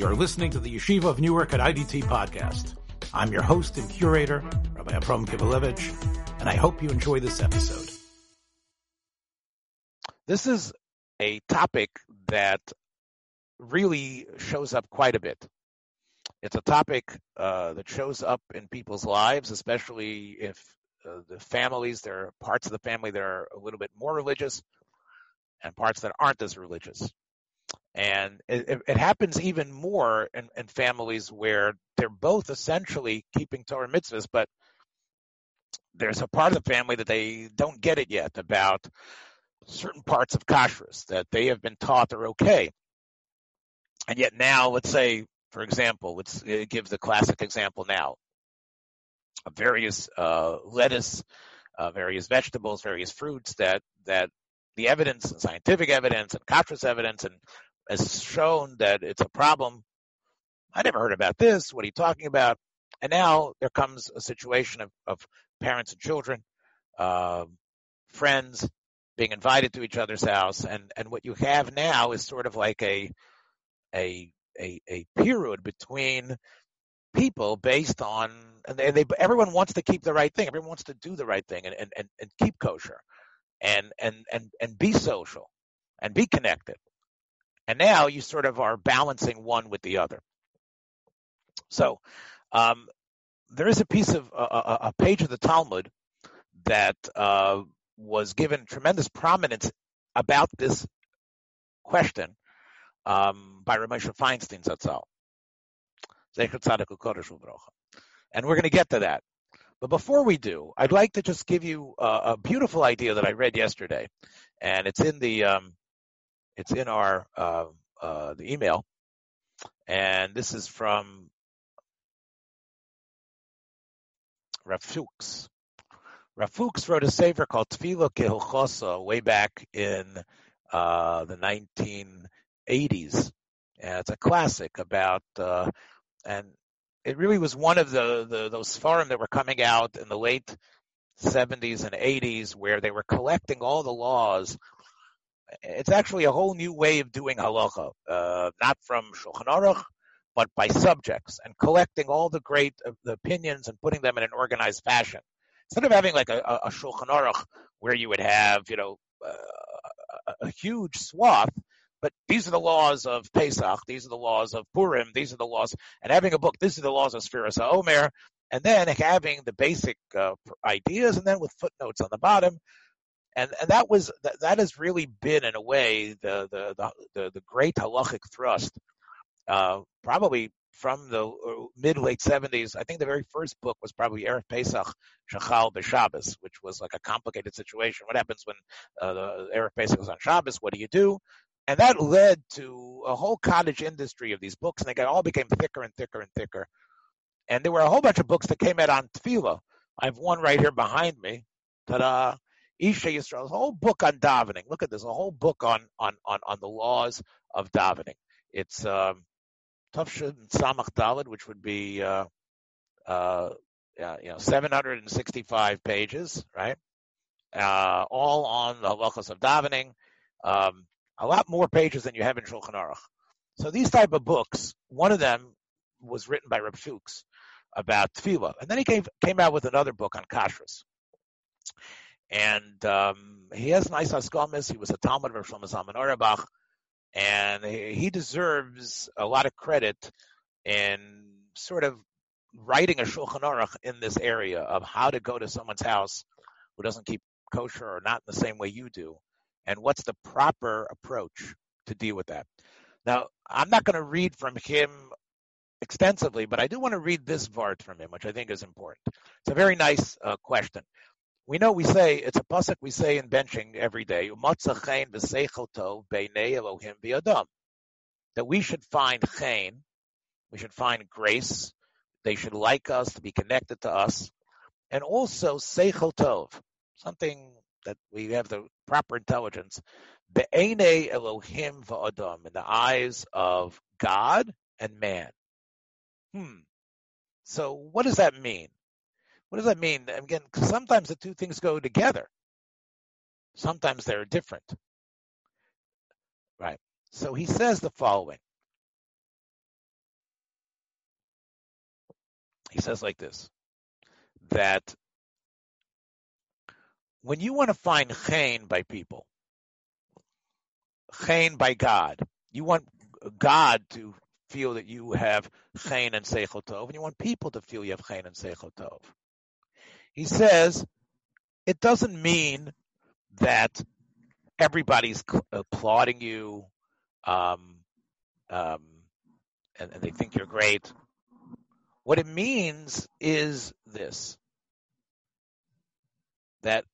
You're listening to the Yeshiva of Newark at IDT Podcast. I'm your host and curator, Rabbi Avrom Kipolevich, and I hope you enjoy this episode. This is a topic that really shows up quite a bit. It's a topic that shows up in people's lives, especially if the families, there are parts of the family that are a little bit more religious and parts that aren't as religious. And it happens even more in families where they're both essentially keeping Torah mitzvahs, but there's a part of the family that they don't get it yet about certain parts of kashrus that they have been taught are okay. And yet now, let's say, for example, let's give the classic example now of various lettuce, various vegetables, various fruits that the evidence, scientific evidence and kashrus evidence and has shown that it's a problem. I never heard about this. What are you talking about? And now there comes a situation of parents and children, friends being invited to each other's house. And what you have now is sort of like a period between people based on, and everyone wants to keep the right thing. Everyone wants to do the right thing and keep kosher and be social and be connected. And now you sort of are balancing one with the other. So there is a piece of a page of the Talmud that was given tremendous prominence about this question by Rav Moshe Feinstein Zatzal. And we're going to get to that. But before we do, I'd like to just give you a beautiful idea that I read yesterday, and it's in the it's in our the email, and this is from Rav Fuchs. Rav Fuchs wrote a sefer called Tfilo Kehochosa way back in the 1980s, and it's a classic about and it really was one of those sefarim that were coming out in the late 70s and 80s where they were collecting all the laws. It's actually a whole new way of doing halacha, not from Shulchan Aruch, but by subjects, and collecting all the great the opinions and putting them in an organized fashion. Instead of having like a Shulchan Aruch where you would have, a huge swath, but these are the laws of Pesach, these are the laws of Purim, these are the laws, and having a book, these are the laws of Sfiras HaOmer, and then having the basic ideas, and then with footnotes on the bottom. And that has really been, in a way, the great halachic thrust, probably from the mid-late 70s. I think the very first book was probably Erev Pesach, Shechal B'Shabbos, which was like a complicated situation. What happens when the Erev Pesach is on Shabbos? What do you do? And that led to a whole cottage industry of these books, and they all became thicker and thicker and thicker. And there were a whole bunch of books that came out on tefillah. I have one right here behind me. Ta-da! Isha Yisrael, a whole book on davening. Look at this, a whole book on the laws of davening. It's Tafshin Samach Daled, which would be 765 pages, right? All on the halachas of davening. A lot more pages than you have in Shulchan Aruch. So these type of books, one of them was written by Reb Shukz about tefillah, and then he came out with another book on kashrus. And he has nice haskamas. He was a Talmud of Shlomo Zalman Auerbach, and he deserves a lot of credit in sort of writing a Shulchan Aruch in this area of how to go to someone's house who doesn't keep kosher or not in the same way you do, and what's the proper approach to deal with that. Now, I'm not going to read from him extensively, but I do want to read this vart from him, which I think is important. It's a very nice question. We know it's a pasuk we say in benching every day, that we should find chen, we should find grace, they should like us, to be connected to us, and also seichel tov, something that we have the proper intelligence, be'enei Elohim va'adam, in the eyes of God and man. So what does that mean? What does that mean? Again, sometimes the two things go together. Sometimes they're different. Right. So he says the following. He says like this, that when you want to find chen by people, chen by God, you want God to feel that you have chen and seichel tov, and you want people to feel you have chen and seichel tov. He says, it doesn't mean that everybody's applauding you and they think you're great. What it means is this, that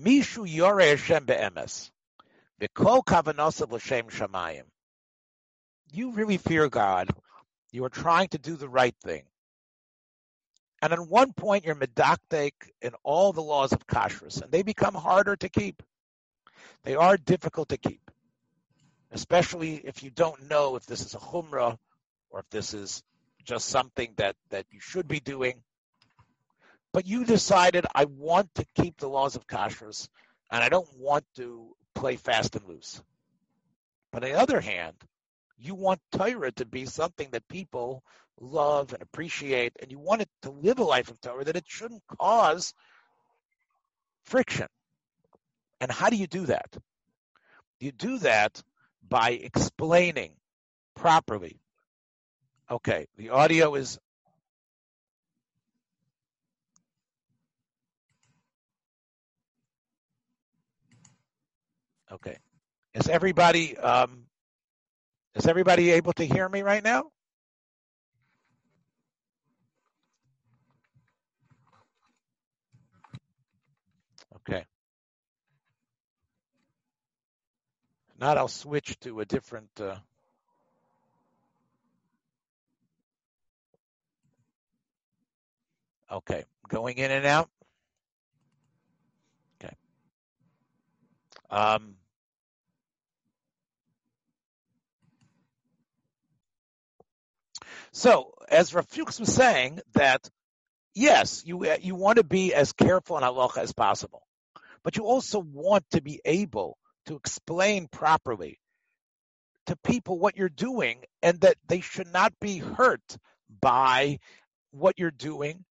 Mishu Yoreh Hashem be'emes, v'kol kavanosav l'shem shamayim. You really fear God. You are trying to do the right thing. And at one point, you're medaktek in all the laws of kashrus, and they become harder to keep. They are difficult to keep, especially if you don't know if this is a chumrah or if this is just something that you should be doing. But you decided, I want to keep the laws of kashrus, and I don't want to play fast and loose. But on the other hand, you want Torah to be something that people love and appreciate, and you want it to live a life of Torah, that it shouldn't cause friction. And how do you do that? You do that by explaining properly. Okay, the audio is... Okay. Is everybody able to hear me right now? Okay. If not, I'll switch to a different... Okay, going in and out. Okay. So, as Rav Fuchs was saying, that yes, you want to be as careful in halacha as possible, but you also want to be able to explain properly to people what you're doing, and that they should not be hurt by what you're doing,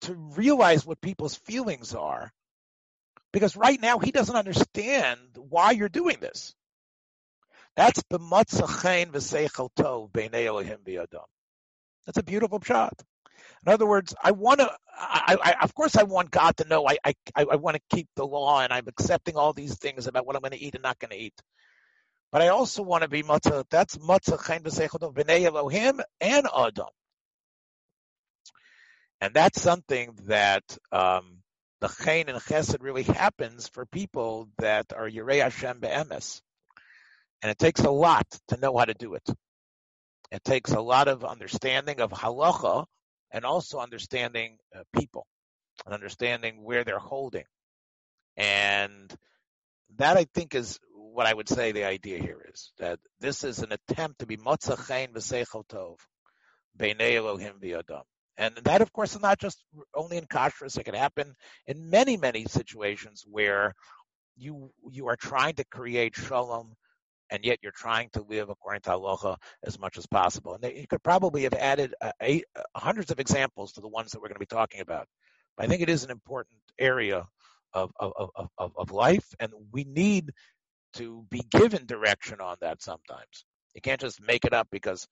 to realize what people's feelings are, because right now he doesn't understand why you're doing this. That's b'matzachein v'seichel tov b'nei Elohim v'adam. That's a beautiful shot. In other words, I want God to know I want to keep the law, and I'm accepting all these things about what I'm going to eat and not going to eat. But I also want to be matzah. That's matzachein v'seichel tov b'nei Elohim and Adam. And that's something that the chen and chesed really happens for people that are yirei Hashem be'emes. And it takes a lot to know how to do it. It takes a lot of understanding of halacha, and also understanding people and understanding where they're holding. And that, I think, is what I would say the idea here is, that this is an attempt to be matza chen v'seichel tov b'nei Elohim v'adam. And that, of course, is not just only in kashrus. It can happen in many, many situations where you are trying to create shalom, and yet you're trying to live according to halacha as much as possible. And you could probably have added hundreds of examples to the ones that we're going to be talking about. But I think it is an important area of life, and we need to be given direction on that sometimes. You can't just make it up, because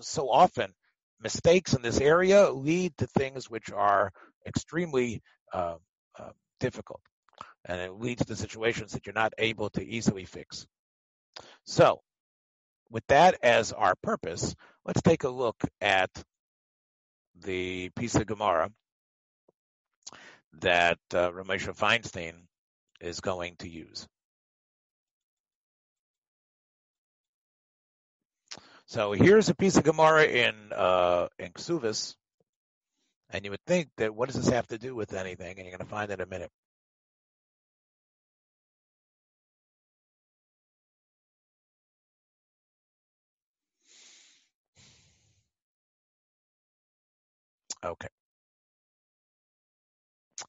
so often mistakes in this area lead to things which are extremely difficult, and it leads to situations that you're not able to easily fix. So, with that as our purpose, let's take a look at the piece of Gemara that Rav Moshe Feinstein is going to use. So here's a piece of Gemara in Ksuvas, and you would think that, what does this have to do with anything? And you're going to find it in a minute. Okay.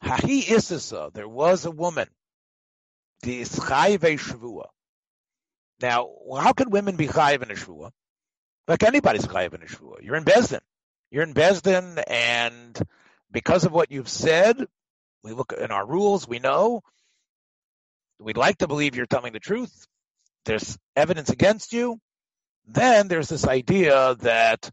Hahi Ississa, there was a woman, the Chayve Shavua. Now, how could women be Chayve in a Shavua? Like anybody's chayav in a shvua. You're in Bezdin. you're in Besdin, and because of what you've said, we look in our rules, we know, we'd like to believe you're telling the truth, there's evidence against you, then there's this idea that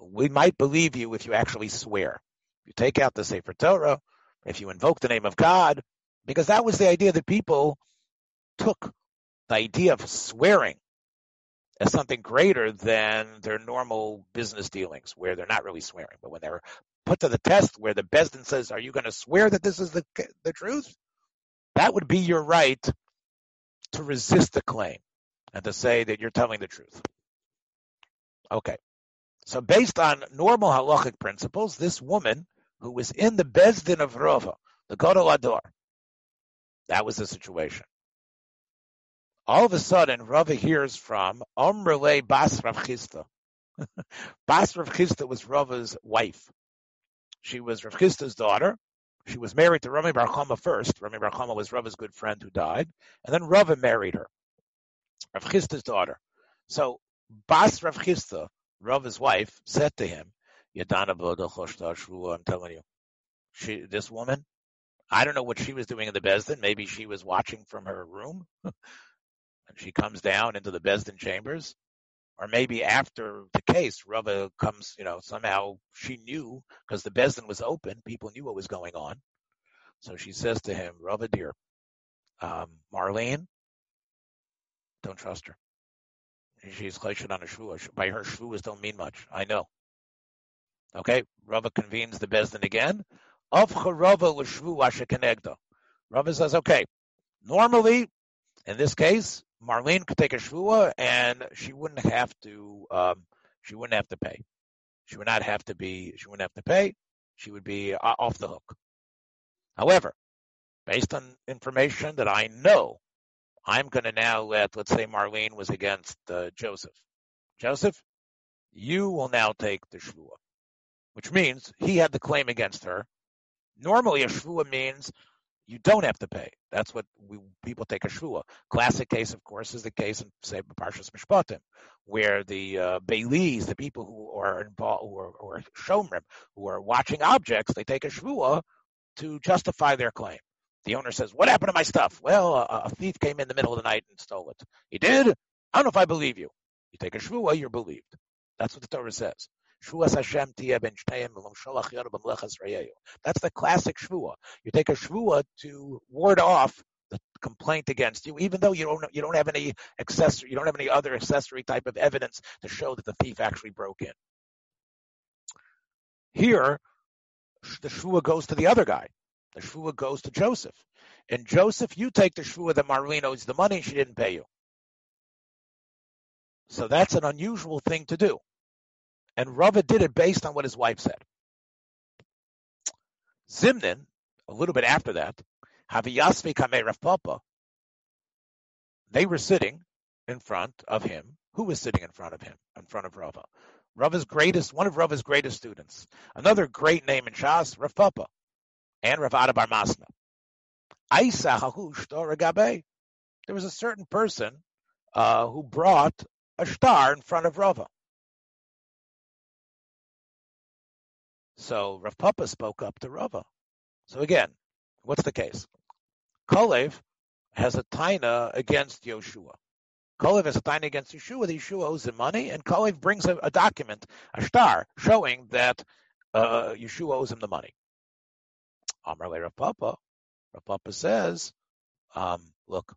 we might believe you if you actually swear. You take out the Sefer Torah, if you invoke the name of God, because that was the idea that people took the idea of swearing as something greater than their normal business dealings, where they're not really swearing. But when they're put to the test, where the Besdin says, are you going to swear that this is the truth? That would be your right to resist the claim and to say that you're telling the truth. Okay. So based on normal halachic principles, this woman who was in the Besdin of Rava, the Gadol Ador, that was the situation. All of a sudden, Rava hears from Omrele Bas Rav Chista. Bas Rav Chista was Rava's wife. She was Rav Chista's daughter. She was married to Rami Barchama first. Rami Barchama was Rava's good friend who died. And then Rava married her, Rav Chista's daughter. So Bas Rav Chista, Rava's wife, said to him, I'm telling you, this woman, I don't know what she was doing in the Besdin. Maybe she was watching from her room. And she comes down into the Besdin chambers. Or maybe after the case, Rava comes, somehow she knew, because the Besdin was open. People knew what was going on. So she says to him, Rava, dear, Marlene, don't trust her. She's chayshit on a shvuah. By her, shvuahs don't mean much. I know. Okay, Rava convenes the Besdin again. Rava says, okay, normally, in this case, Marlene could take a shvuah, and she wouldn't have to pay. She wouldn't have to pay. She would be off the hook. However, based on information that I know, I'm going to now let's say Marlene was against Joseph. Joseph, you will now take the shvuah, which means he had the claim against her. Normally, a shvuah means you don't have to pay. That's what people take a shvuah. Classic case, of course, is the case in, say, Parshas Mishpatim, where the baileys, the people who are involved, or shomrim, who are watching objects, they take a shvuah to justify their claim. The owner says, "What happened to my stuff?" Well, a thief came in the middle of the night and stole it. He did? I don't know if I believe you. You take a shvuah, you're believed. That's what the Torah says. That's the classic shvuah. You take a shvuah to ward off the complaint against you, even though you don't have any accessory, you don't have any other accessory type of evidence to show that the thief actually broke in. Here, the shvuah goes to the other guy. The shvuah goes to Joseph. And Joseph, you take the shvuah that Marlene owes the money, she didn't pay you. So that's an unusual thing to do. And Rava did it based on what his wife said. Zimnan, a little bit after that, Haviyasvi Kamei Rav Papa, they were sitting in front of him. Who was sitting in front of him? In front of Rava. One of Rava's greatest students. Another great name in Shas, Rav Papa, and Rav Adabar Masna. Aisa Hahu Shtor Gabe. There was a certain person who brought a star in front of Rava. So Rav Papa spoke up to Rava. So again, what's the case? Kolev has a taina against Yeshua. The Yeshua owes him money, and Kolev brings a document, a star, showing that Yeshua owes him the money. Amar le Rav Papa. Rav Papa says, look,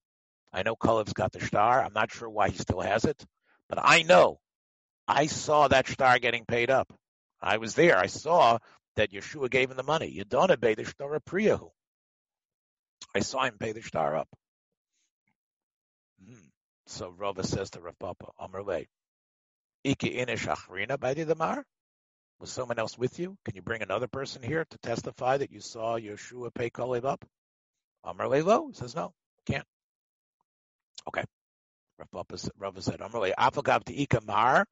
I know Kolev's got the star. I'm not sure why he still has it, but I know. I saw that star getting paid up. I was there. I saw that Yeshua gave him the money. Yadona be the shtar priyahu. I saw him pay the shtar up. So Rava says to Rav Papa, Amrle, Iki inish achrina b'ydi damar? Was someone else with you? Can you bring another person here to testify that you saw Yeshua pay Kolev up? Amrle lo says no, can't. Okay. Rava said, Amrle, Afagav to ikamar.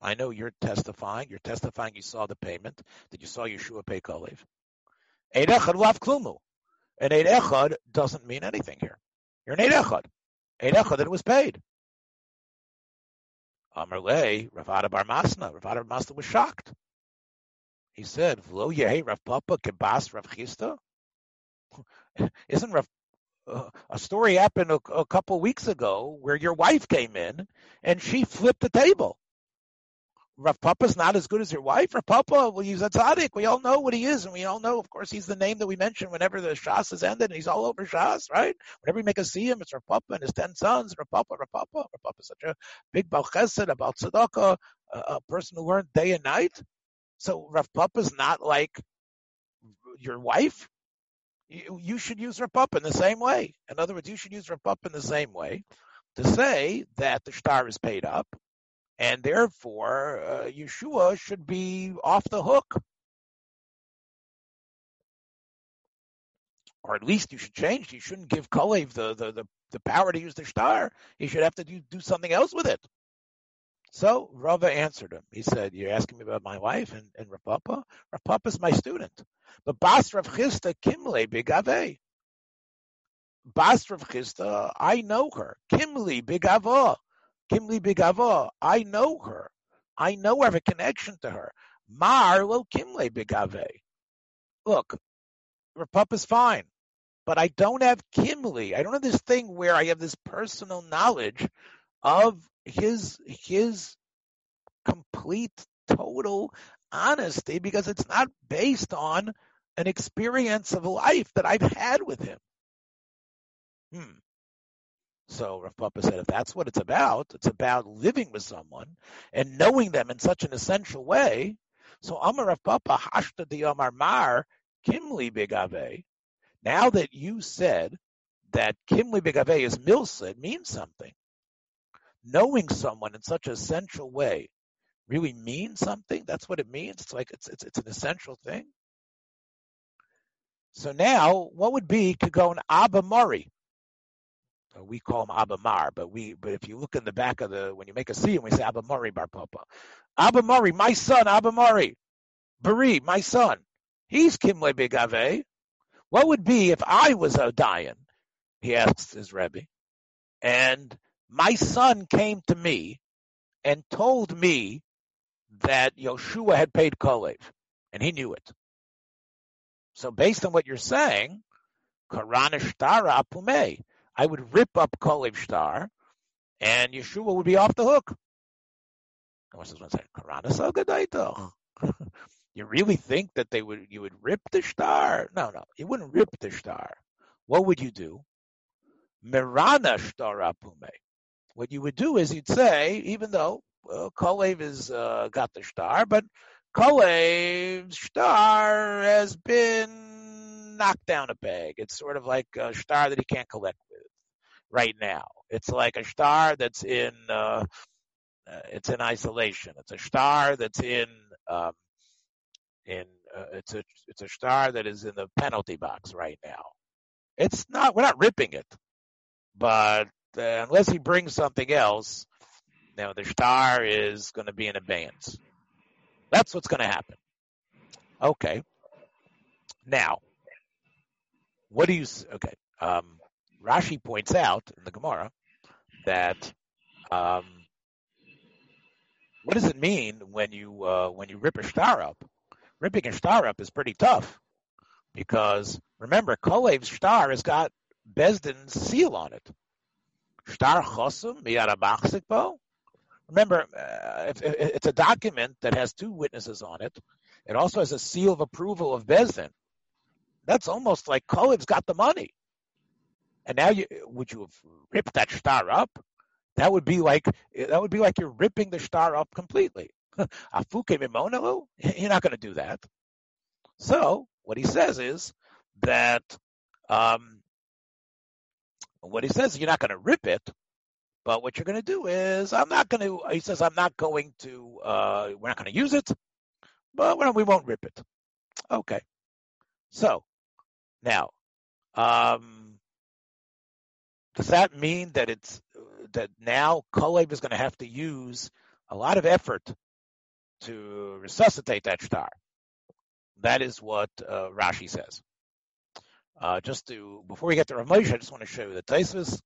I know you're testifying. You're testifying you saw the payment, that you saw Yeshua pay Kolev. Eid Echad Lav Klumu. And Eid Echad doesn't mean anything here. You're an Eid Echad. Eid Echad that it was paid. Amarle, Rav Adabar Masna. Rav Adabar Masna was shocked. He said, "V'lo yehi Rav Papa kebas Rav Chista." Isn't Rav? A story happened a couple weeks ago where your wife came in and she flipped the table. Rav Papa's not as good as your wife. Rav Papa, well, he's a tzaddik. We all know what he is, and we all know, of course, he's the name that we mention whenever the Shas is ended, and he's all over Shas, right? Whenever we make us see him, it's Rav Papa and his 10 sons. Rav Papa, Rav Papa. Rav Papa's such a big Baal Chesed, a Baal Tzedakah, a person who learned day and night. So Rav Papa's not like your wife. You should use Rav Papa in the same way. In other words, you should use Rav Papa in the same way to say that the shtar is paid up, and therefore, Yeshua should be off the hook. Or at least you should change. You shouldn't give Kalev the power to use the shtar. He should have to do something else with it. So Rava answered him. He said, "You're asking me about my wife and Rav Papa? Rav Papa's my student." But Bas Rav Chista Kimle Bigave. Bas Rav Chista, I know her. Kimli Bigava. Kimli Bigava, I know her. I know I have a connection to her. Mar lo Kimle Bigave. Look, Rav Papa's fine, but I don't have Kimli. I don't have this thing where I have this personal knowledge of his complete, total honesty, because it's not based on an experience of life that I've had with him. So Rav Papa said, if that's what it's about living with someone and knowing them in such an essential way. So Amar Rav Papa, Hashta di Amar Mar, Kimli Bigave. Now that you said that Kimli Bigave is milsa, it means something. Knowing someone in such an essential way really means something. That's what it means. It's like it's an essential thing. So now, what would be Kagon Abba Mari? We call him Abba Mar, but if you look in the back of the, when you make a see, and we say Abba Mari Bar Papa, Abba Mari, my son, Abba Mari, Bari, my son, he's Kimle Bigave. What would be if I was a Dayan? He asks his Rebbe, and my son came to me and told me that Yeshua had paid Kolev, and he knew it. So based on what you're saying, Karana Shtara Apumei, I would rip up Kolev Shtar, and Yeshua would be off the hook. And what's this one saying? Karana Sagadaito. You really think that you would rip the Shtar? No, you wouldn't rip the Shtar. What would you do? Mirana Shtara Apumei. What you would do is you'd say, even though Kolev has got the shtar, but Kolev's shtar has been knocked down a peg. It's sort of like a shtar that he can't collect with right now. It's like a shtar that's in it's in isolation. It's a shtar that's it's a shtar that is in the penalty box right now. It's not. We're not ripping it, but unless he brings something else, the shtar is going to be in abeyance. That's what's going to happen. Okay. Now, what do you... Okay. Rashi points out in the Gemara that what does it mean when you rip a shtar up? Ripping a shtar up is pretty tough because, remember, Kolev's shtar has got Bezdin's seal on it. Shtar chosum miyad hamachzik bo. Remember, it's a document that has two witnesses on it. It also has a seal of approval of Bezdin. That's almost like Kolev's got the money. And now, would you have ripped that shtar up? That would be like you're ripping the shtar up completely. Afuke mimonelu? You're not going to do that. So what he says is that you're not going to rip it. But what you're going to do is, we're not going to use it, but we won't rip it. Okay. So, now, does that mean that now Kolev is going to have to use a lot of effort to resuscitate that shtar? That is what Rashi says. Before we get to Rav Moshe, I just want to show you the Tosfos.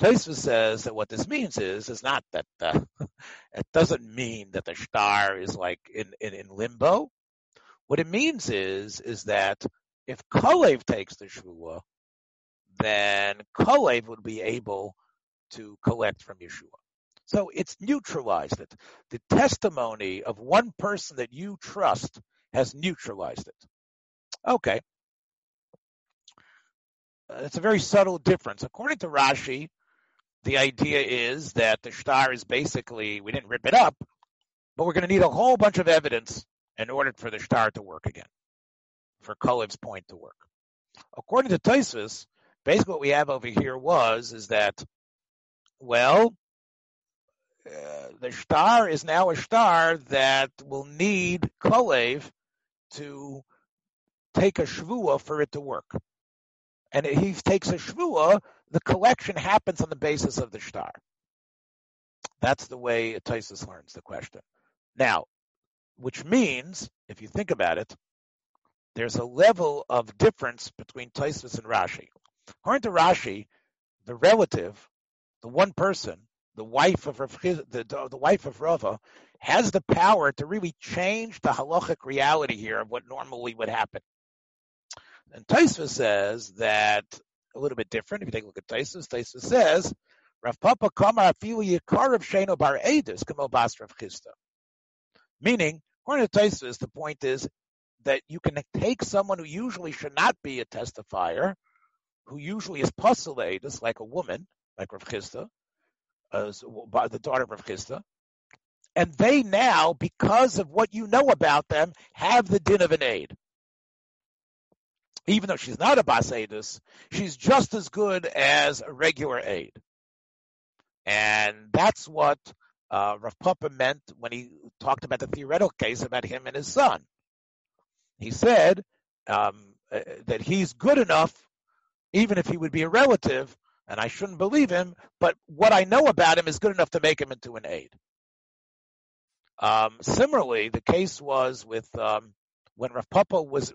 Tosfos says that what this means is not that it doesn't mean that the star is like in limbo. What it means is that if Kolev takes the Shua, then Kolev would be able to collect from Yeshua. So it's neutralized it. The testimony of one person that you trust has neutralized it. Okay. It's a very subtle difference. According to Rashi, the idea is that the shtar is basically, we didn't rip it up, but we're going to need a whole bunch of evidence in order for the shtar to work again, for Kolev's point to work. According to Tosfos, basically what we have over here is that, well, the shtar is now a shtar that will need Kolev to take a shvua for it to work. And if he takes a shvua, the collection happens on the basis of the shtar. That's the way Tosfos learns the question. Now, which means, if you think about it, there's a level of difference between Tosfos and Rashi. According to Rashi, the relative, the one person, the wife of the wife of Rava, has the power to really change the halachic reality here of what normally would happen. And Tosfos says that a little bit different. If you take a look at Tosfos, Tosfos says, Rav Papa Kamar Afilu Yikarav Sheino Bar Eidos Kamo Bas Rav Chista. Meaning, according to Tosfos, the point is that you can take someone who usually should not be a testifier, who usually is Passul Eidos, like a woman, like Rav Chista, the daughter of Rav Chista, and they now, because of what you know about them, have the din of an aid. Even though she's not a Bas Eidos, she's just as good as a regular aid. And that's what Rav Papa meant when he talked about the theoretical case about him and his son. He said that he's good enough, even if he would be a relative, and I shouldn't believe him, but what I know about him is good enough to make him into an aid. Similarly, the case was with when Rav Papa was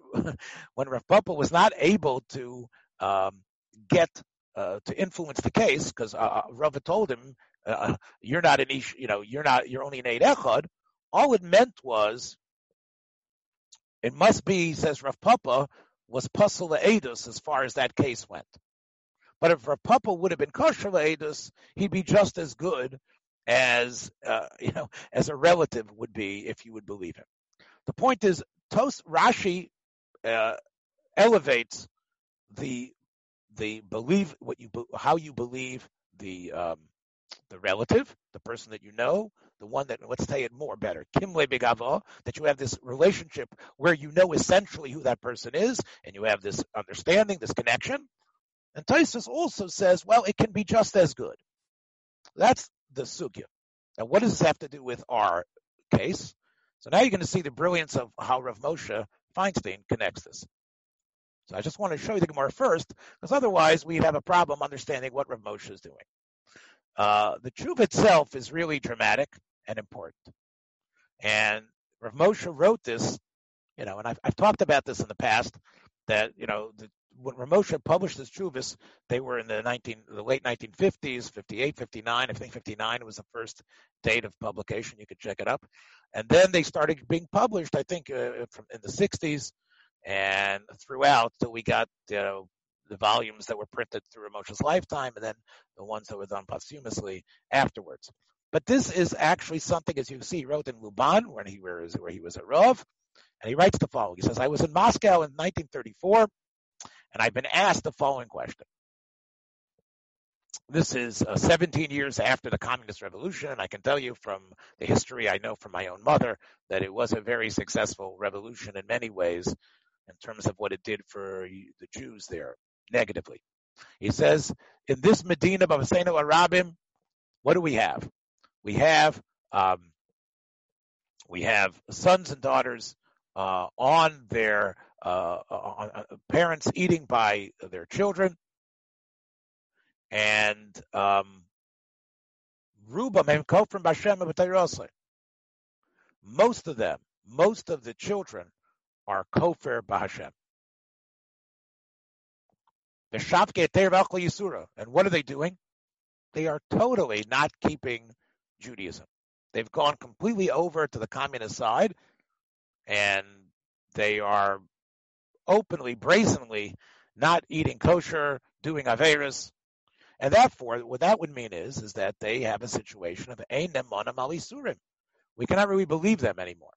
not able to get to influence the case because Rava told him, "You're not an ish, you're only an aid echad." All it meant was, it must be, says Rav Papa, was passul l'eidus as far as that case went. But if Rav Papa would have been kosher l'eidus, he'd be just as good as as a relative would be if you would believe him. The point is, Rashi elevates the believe how you believe the relative, the person that you know, the one that, let's say it more better, Kimle Begava, that you have this relationship where you know essentially who that person is, and you have this understanding, this connection. And Tosfos also says, well, it can be just as good. That's the sugya. Now, what does this have to do with our case? So now you're going to see the brilliance of how Rav Moshe Feinstein connects this. So I just want to show you the Gemara first, because otherwise we'd have a problem understanding what Rav Moshe is doing. The tshuva itself is really dramatic and important. And Rav Moshe wrote this, and I've talked about this in the past, that, when Rav Moshe published his tshuvas, they were in the late 1950s, 58, 59. I think 59 was the first date of publication. You could check it up. And then they started being published, I think, in the 60s and throughout. So we got the volumes that were printed through Rav Moshe's lifetime and then the ones that were done posthumously afterwards. But this is actually something, as you see, he wrote in Luban where he was at Rav. And he writes the following. He says, I was in Moscow in 1934. And I've been asked the following question. This is 17 years after the Communist Revolution, and I can tell you from the history I know from my own mother that it was a very successful revolution in many ways in terms of what it did for the Jews there, negatively. He says, in this Medina of Babaseinu Arabim, what do we have? We have sons and daughters on their parents eating by their children, and most of the children are kofir b'Hashem. And what are they doing? they are totally not keeping Judaism. They've gone completely over to the communist side, and they are openly, brazenly not eating kosher, doing averis. And therefore, what that would mean is that they have a situation of einem monam alisurim. We cannot really believe them anymore.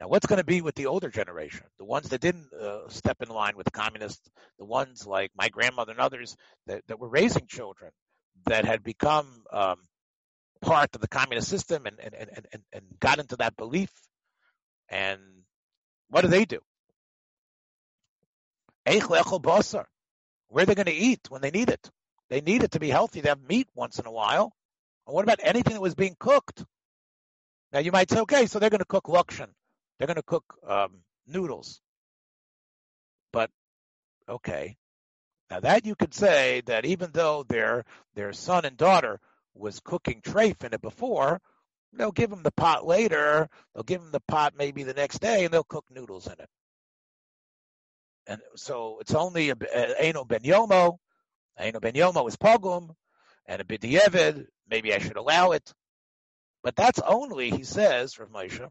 Now, what's going to be with the older generation, the ones that didn't step in line with the communists, the ones like my grandmother and others that were raising children that had become part of the communist system and got into that belief? And what do they do? Eich lechol basar. Where are they going to eat when they need it? They need it to be healthy. They have meat once in a while. And what about anything that was being cooked? Now, you might say, okay, so they're going to cook lakshan. They're going to cook noodles. But, okay. Now, that you could say that even though their son and daughter was cooking treif in it before, they'll give them the pot later. They'll give them the pot maybe the next day, and they'll cook noodles in it. And so it's only Eino ben Yomo. Eino ben Yomo is Pogum, and a B'di'evid, maybe I should allow it. But that's only, he says, Rav Moshe,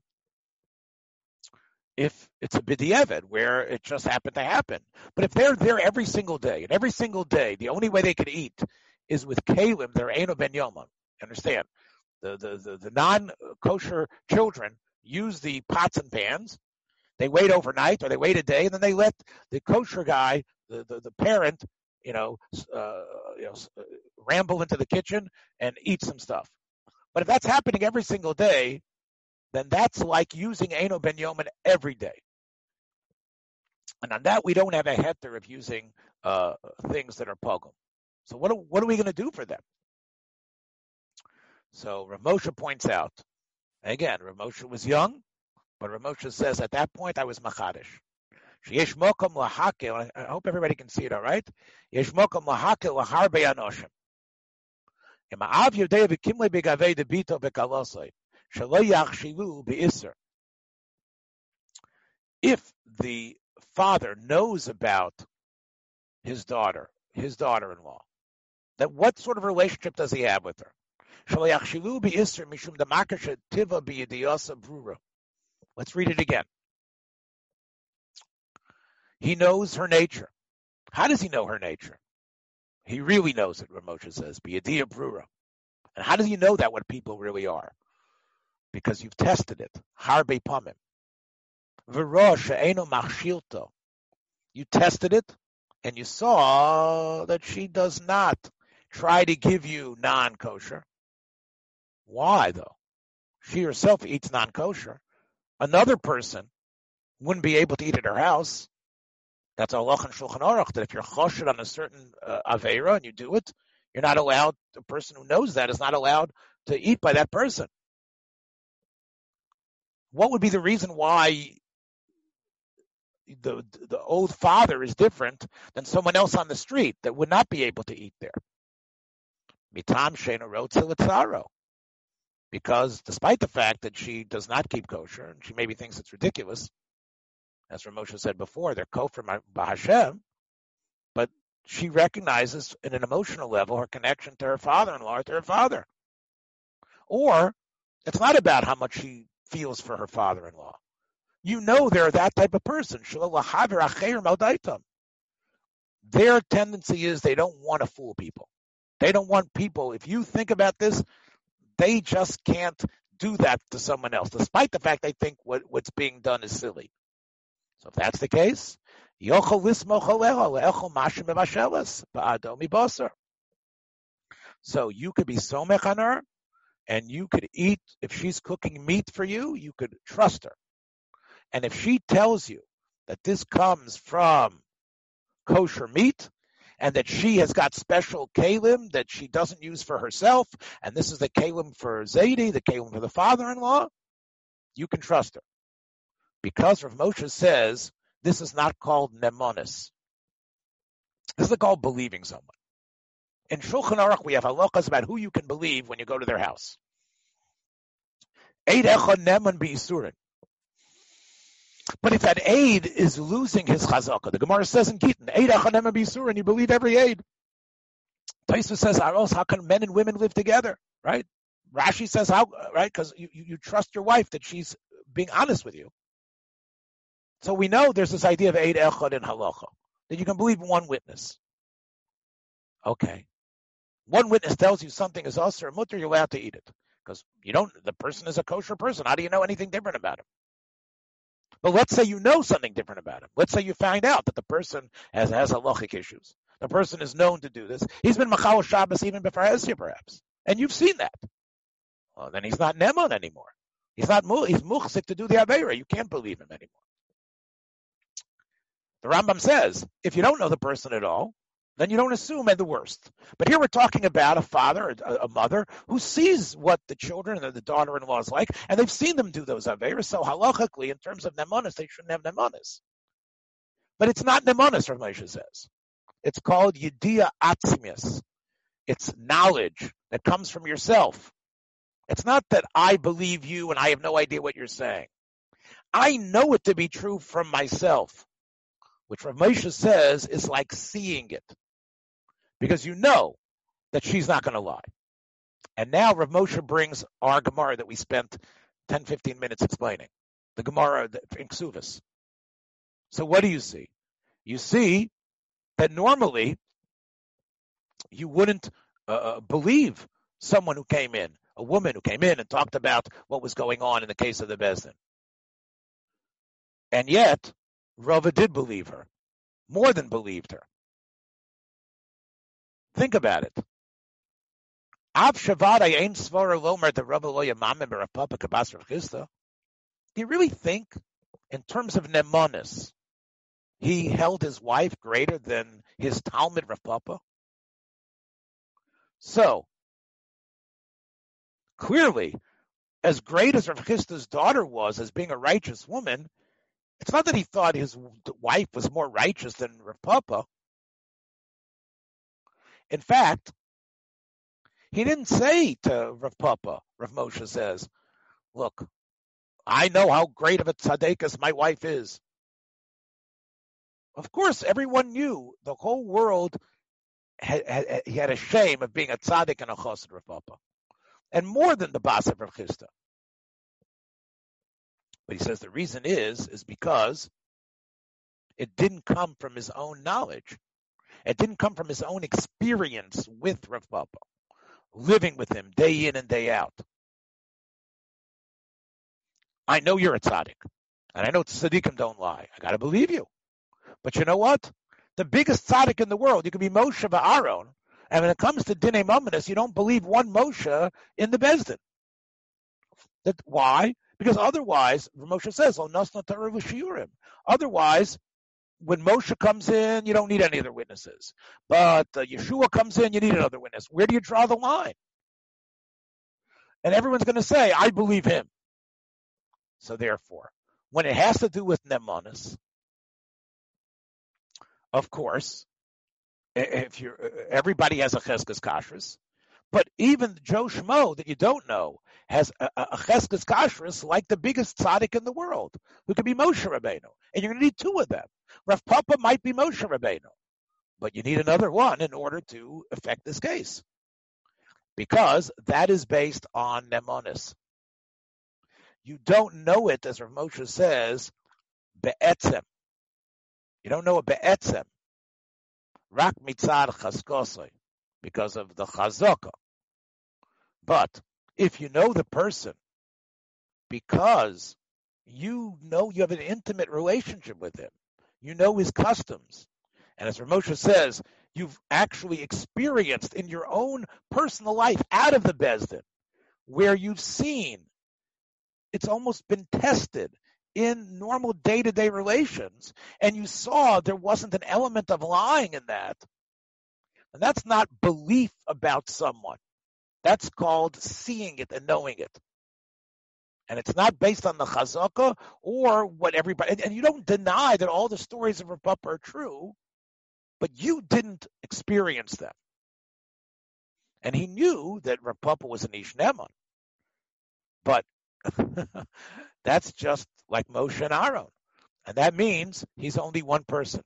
if it's a B'di'evid, where it just happened to happen. But if they're there every single day, and every single day, the only way they could eat is with Kalim, their Eino ben Yomo. Understand? The non-kosher children use the pots and pans. They wait overnight, or they wait a day, and then they let the kosher guy, the parent, ramble into the kitchen and eat some stuff. But if that's happening every single day, then that's like using Eino ben Yomin every day. And on that, we don't have a heter of using things that are pogrom. So what are we going to do for them? So Rav Moshe points out, again, Rav Moshe was young. But Rav Moshe says, at that point, I was machadish. Sheyesh mokom lahakel. I hope everybody can see it, all right? Yesh mokom lahakel laharbe anoshim. Ima'av yodei v'kimle b'gavei debito v'kalosoi. Shelo yachshilu b'isser. If the father knows about his daughter-in-law, that what sort of relationship does he have with her? Shelo yachshilu b'isser mishum d'makash tiva b'yediyasa brura. Let's read it again. He knows her nature. How does he know her nature? He really knows it, Rav Moshe says, B'yediyah Brura. And how does he know that what people really are? Because you've tested it. Harbe Pamim. V'ro she'eno machshilto. You tested it, and you saw that she does not try to give you non-kosher. Why, though? She herself eats non-kosher. Another person wouldn't be able to eat at her house. That's a halacha in Shulchan Aruch, that if you're choshed on a certain aveira and you do it, you're not allowed, the person who knows that is not allowed to eat by that person. What would be the reason why the old father is different than someone else on the street that would not be able to eat there? Mitam she'eino rotzeh litzaro. Because despite the fact that she does not keep kosher, and she maybe thinks it's ridiculous, as Rav Moshe said before, they're kofrim b'Hashem, but she recognizes in an emotional level her connection to her father-in-law or to her father. Or it's not about how much she feels for her father-in-law. You know they're that type of person. Their tendency is they don't want to fool people. They don't want people, if you think about this, they just can't do that to someone else, despite the fact they think what's being done is silly. So if that's the case, so you could be somech on her, and you could eat, if she's cooking meat for you, you could trust her. And if she tells you that this comes from kosher meat, and that she has got special kalim that she doesn't use for herself, and this is the kalim for Zaidi, the kalim for the father-in-law, you can trust her. Because Rav Moshe says, this is not called nemonis. This is called believing someone. In Shulchan Aruch, we have halachas about who you can believe when you go to their house. Eid echad neman b'isurin. But if that aid is losing his chazakah, the Gemara says in Gittin, Eid achanem b'isurin, you believe every aid. Tosfos says, how can men and women live together, right? Rashi says how, right? Because you trust your wife that she's being honest with you. So we know there's this idea of Eid Echad in Halacha, that you can believe one witness. Okay. One witness tells you something is asur or mutter, you're allowed to eat it. Because the person is a kosher person. How do you know anything different about him? But let's say you know something different about him. Let's say you find out that the person has halachic issues. The person is known to do this. He's been Machal Shabbos even before Hesya, perhaps. And you've seen that. Well, then he's not Neman anymore. He's Muchzik to do the Aveira. You can't believe him anymore. The Rambam says, if you don't know the person at all, then you don't assume at the worst. But here we're talking about a father, a mother, who sees what the children and the daughter-in-law is like, and they've seen them do those Averas. So halachically, in terms of Nemonis, they shouldn't have Nemonis. But it's not Nemonis, Rav Moshe says. It's called Yediya Atzmius. It's knowledge that comes from yourself. It's not that I believe you and I have no idea what you're saying. I know it to be true from myself, which Rav Moshe says is like seeing it, because you know that she's not going to lie. And now Rav Moshe brings our Gemara that we spent 10, 15 minutes explaining, the Gemara in Ksuvas. So what do you see? You see that normally you wouldn't believe someone who came in, a woman who came in and talked about what was going on in the case of the Beis Din. And yet, Rava did believe her, more than believed her. Think about it. Do you really think, in terms of Nemonis, he held his wife greater than his Talmud Rav Papa? So, clearly, as great as Rav Chista's daughter was as being a righteous woman, it's not that he thought his wife was more righteous than Rav Papa. In fact, he didn't say to Rav Papa, Rav Moshe says, look, I know how great of a tzaddikus my wife is. Of course, everyone knew, the whole world, he had a shame of being a tzaddik and a chassid Rav Papa, and more than the Bas Rav Chista. But he says the reason is because it didn't come from his own knowledge. It didn't come from his own experience with Rav Papa, living with him day in and day out. I know you're a tzaddik, and I know tzaddikim don't lie. I got to believe you. But you know what? The biggest tzaddik in the world, you could be Moshe v'Aaron, and when it comes to Dinei Mamanis, you don't believe one Moshe in the Beis Din. Why? Because otherwise, Moshe says, "Lo nasna ta'aru v'shiurim." Otherwise, when Moshe comes in, you don't need any other witnesses. But Yeshua comes in, you need another witness. Where do you draw the line? And everyone's going to say, "I believe him." So therefore, when it has to do with Nemonis, of course, if you everybody has a cheskes kashrus. But even Joe Schmo that you don't know has a cheskes kashrus like the biggest tzaddik in the world, who could be Moshe Rabbeinu. And you're going to need two of them. Rav Papa might be Moshe Rabbeinu, but you need another one in order to affect this case, because that is based on Nemonis. You don't know it, as Rav Moshe says, be'etzem. You don't know it be'etzem. Rak mitzad chaskosoi, because of the chazaka. But if you know the person, because you know you have an intimate relationship with him, you know his customs, and as Rav Moshe says, you've actually experienced in your own personal life out of the Beis Din, where you've seen, it's almost been tested in normal day-to-day relations, and you saw there wasn't an element of lying in that. And that's not belief about someone. That's called seeing it and knowing it. And it's not based on the chazaka or what everybody... And you don't deny that all the stories of Rav Papa are true, but you didn't experience them. And he knew that Rav Papa was an Ish Neman. But that's just like Moshe and Aaron. And that means he's only one person.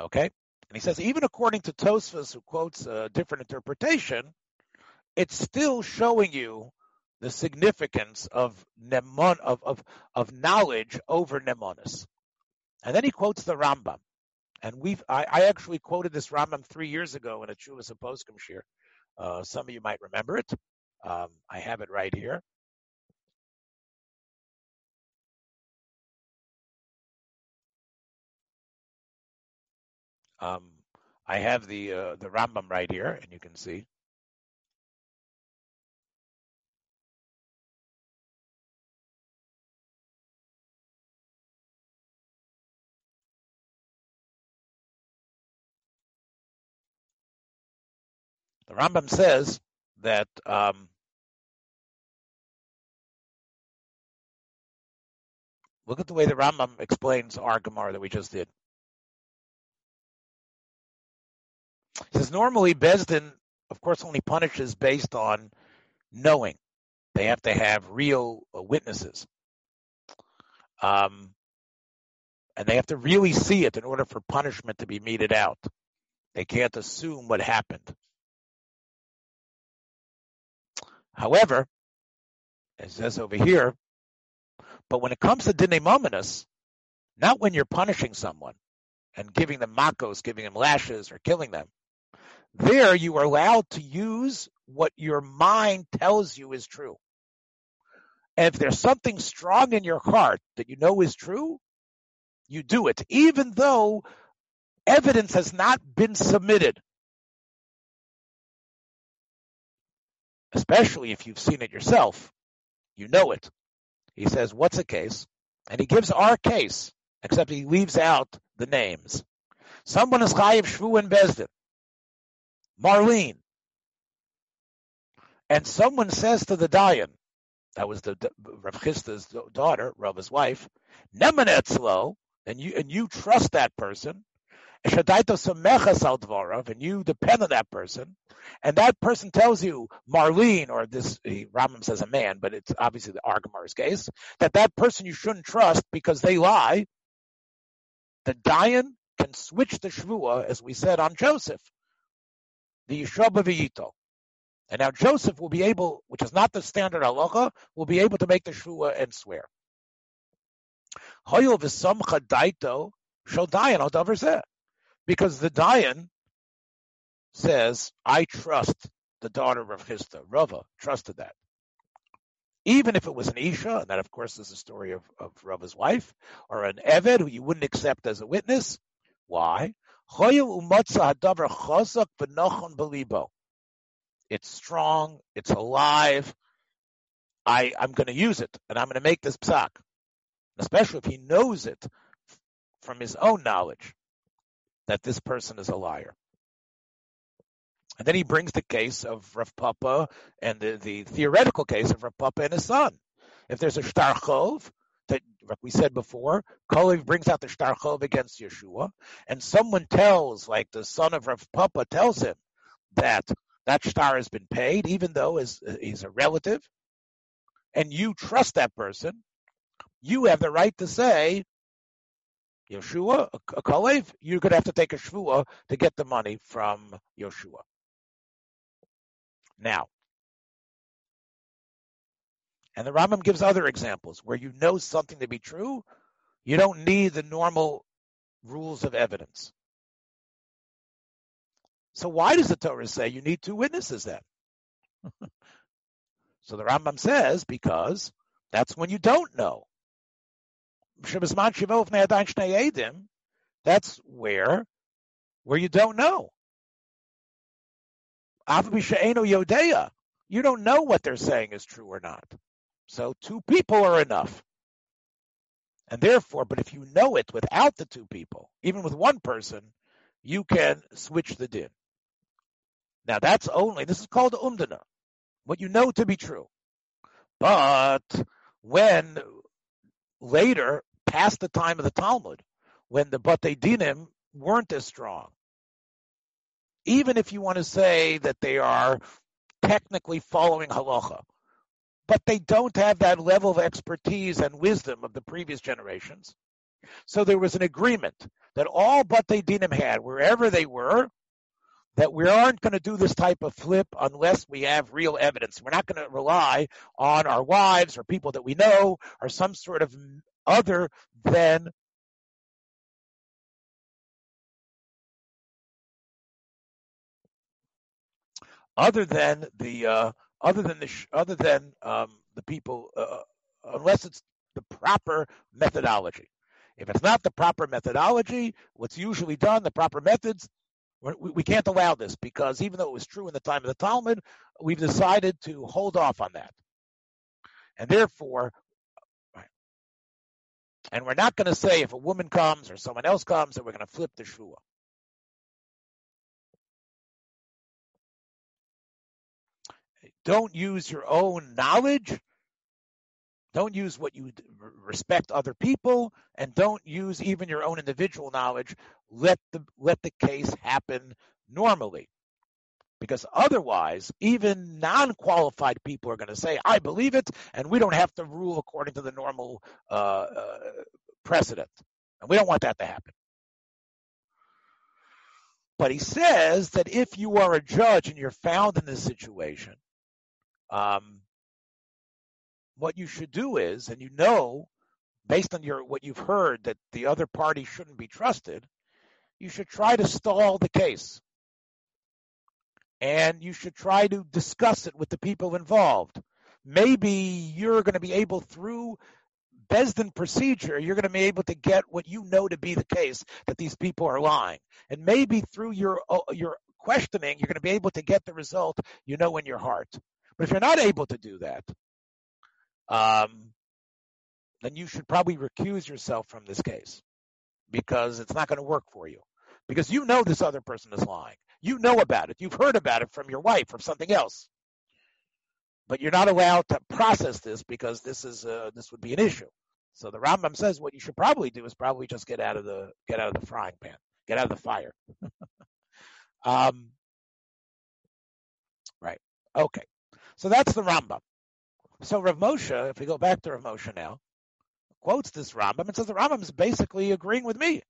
Okay? And he says, even according to Tosfos, who quotes a different interpretation, it's still showing you the significance of nemon, of knowledge over nemonis. And then he quotes the Rambam. And I actually quoted this Rambam 3 years ago in a Chuvas HaPoskim Shir. Some of you might remember it. I have it right here. I have the Rambam right here, and you can see. The Rambam says that look at the way the Rambam explains our Gemara that we just did. He says, normally Bezdin, of course, only punishes based on knowing. They have to have real witnesses. And they have to really see it in order for punishment to be meted out. They can't assume what happened. However, it says over here, but when it comes to Dinei Mominus, not when you're punishing someone and giving them makos, giving them lashes, or killing them, there you are allowed to use what your mind tells you is true. And if there's something strong in your heart that you know is true, you do it, even though evidence has not been submitted. Especially if you've seen it yourself, you know it. He says, what's a case? And he gives our case, except he leaves out the names. Someone is Chayiv Shvuin Bezdin, Marlene. And someone says to the Dayan, that was the Rav Chista's daughter, Rav's wife, Nemenetzlo, and you trust that person, and you depend on that person, and that person tells you, Marlene, or this, Rambam says a man, but it's obviously the Argamar's case, that person you shouldn't trust because they lie, the Dayan can switch the Shvua, as we said on Joseph, the Yisro B'V'Yito. And now Joseph will be able, which is not the standard halacha, will be able to make the Shvua and swear. Hoyo V'Samcha Daito Shol Dayan Al Davar Zeh. Because the Dayan says, I trust the daughter of Rav Chista. Rava trusted that. Even if it was an Isha, and that, of course, is the story of Rava's wife, or an Eved, who you wouldn't accept as a witness. Why? It's strong. It's alive. I'm going to use it, and I'm going to make this psak, especially if he knows it from his own knowledge, that this person is a liar. And then he brings the case of Rav Papa and the theoretical case of Rav Papa and his son. If there's a shtar chov, that like we said before, Kolev brings out the shtar chov against Yeshua, and someone tells, like the son of Rav Papa tells him, that shtar has been paid, even though he's a relative, and you trust that person, you have the right to say, Yeshua, a Kolev, you're going to have to take a Shvua to get the money from Yeshua. Now, and the Rambam gives other examples where you know something to be true, you don't need the normal rules of evidence. So why does the Torah say you need two witnesses then? So the Rambam says, because that's when you don't know. That's where you don't know. You don't know what they're saying is true or not. So two people are enough. And therefore, but if you know it without the two people, even with one person, you can switch the din. Now this is called umdana, what you know to be true. But when later, past the time of the Talmud, when the Batei Dinim weren't as strong. Even if you want to say that they are technically following halacha, but they don't have that level of expertise and wisdom of the previous generations, So there was an agreement that all but the Dinim had, wherever they were, that we aren't going to do this type of flip unless we have real evidence. We're not going to rely on our wives or people that we know or some sort of other than the people, unless it's the proper methodology. If it's not the proper methodology, what's usually done, the proper methods, we can't allow this, because even though it was true in the time of the Talmud, we've decided to hold off on that. And therefore, and we're not going to say if a woman comes or someone else comes that we're going to flip the shua. Don't use your own knowledge. Don't use what you respect other people, and don't use even your own individual knowledge. Let the case happen normally, because otherwise, even non-qualified people are going to say, "I believe it," and we don't have to rule according to the normal precedent, and we don't want that to happen. But he says that if you are a judge and you're found in this situation, what you should do is, and you know, based on what you've heard, that the other party shouldn't be trusted, you should try to stall the case. And you should try to discuss it with the people involved. Maybe you're going to be able, through Besdin procedure, you're going to be able to get what you know to be the case, that these people are lying. And maybe through your questioning, you're going to be able to get the result you know in your heart. But if you're not able to do that, then you should probably recuse yourself from this case, because it's not going to work for you. Because you know this other person is lying. You know about it. You've heard about it from your wife, from something else. But you're not allowed to process this, because this would be an issue. So the Rambam says what you should probably do is probably just get out of the frying pan, get out of the fire. Right. Okay. So that's the Rambam. So Rav Moshe, if we go back to Rav Moshe now, quotes this Rambam and says the Rambam is basically agreeing with me.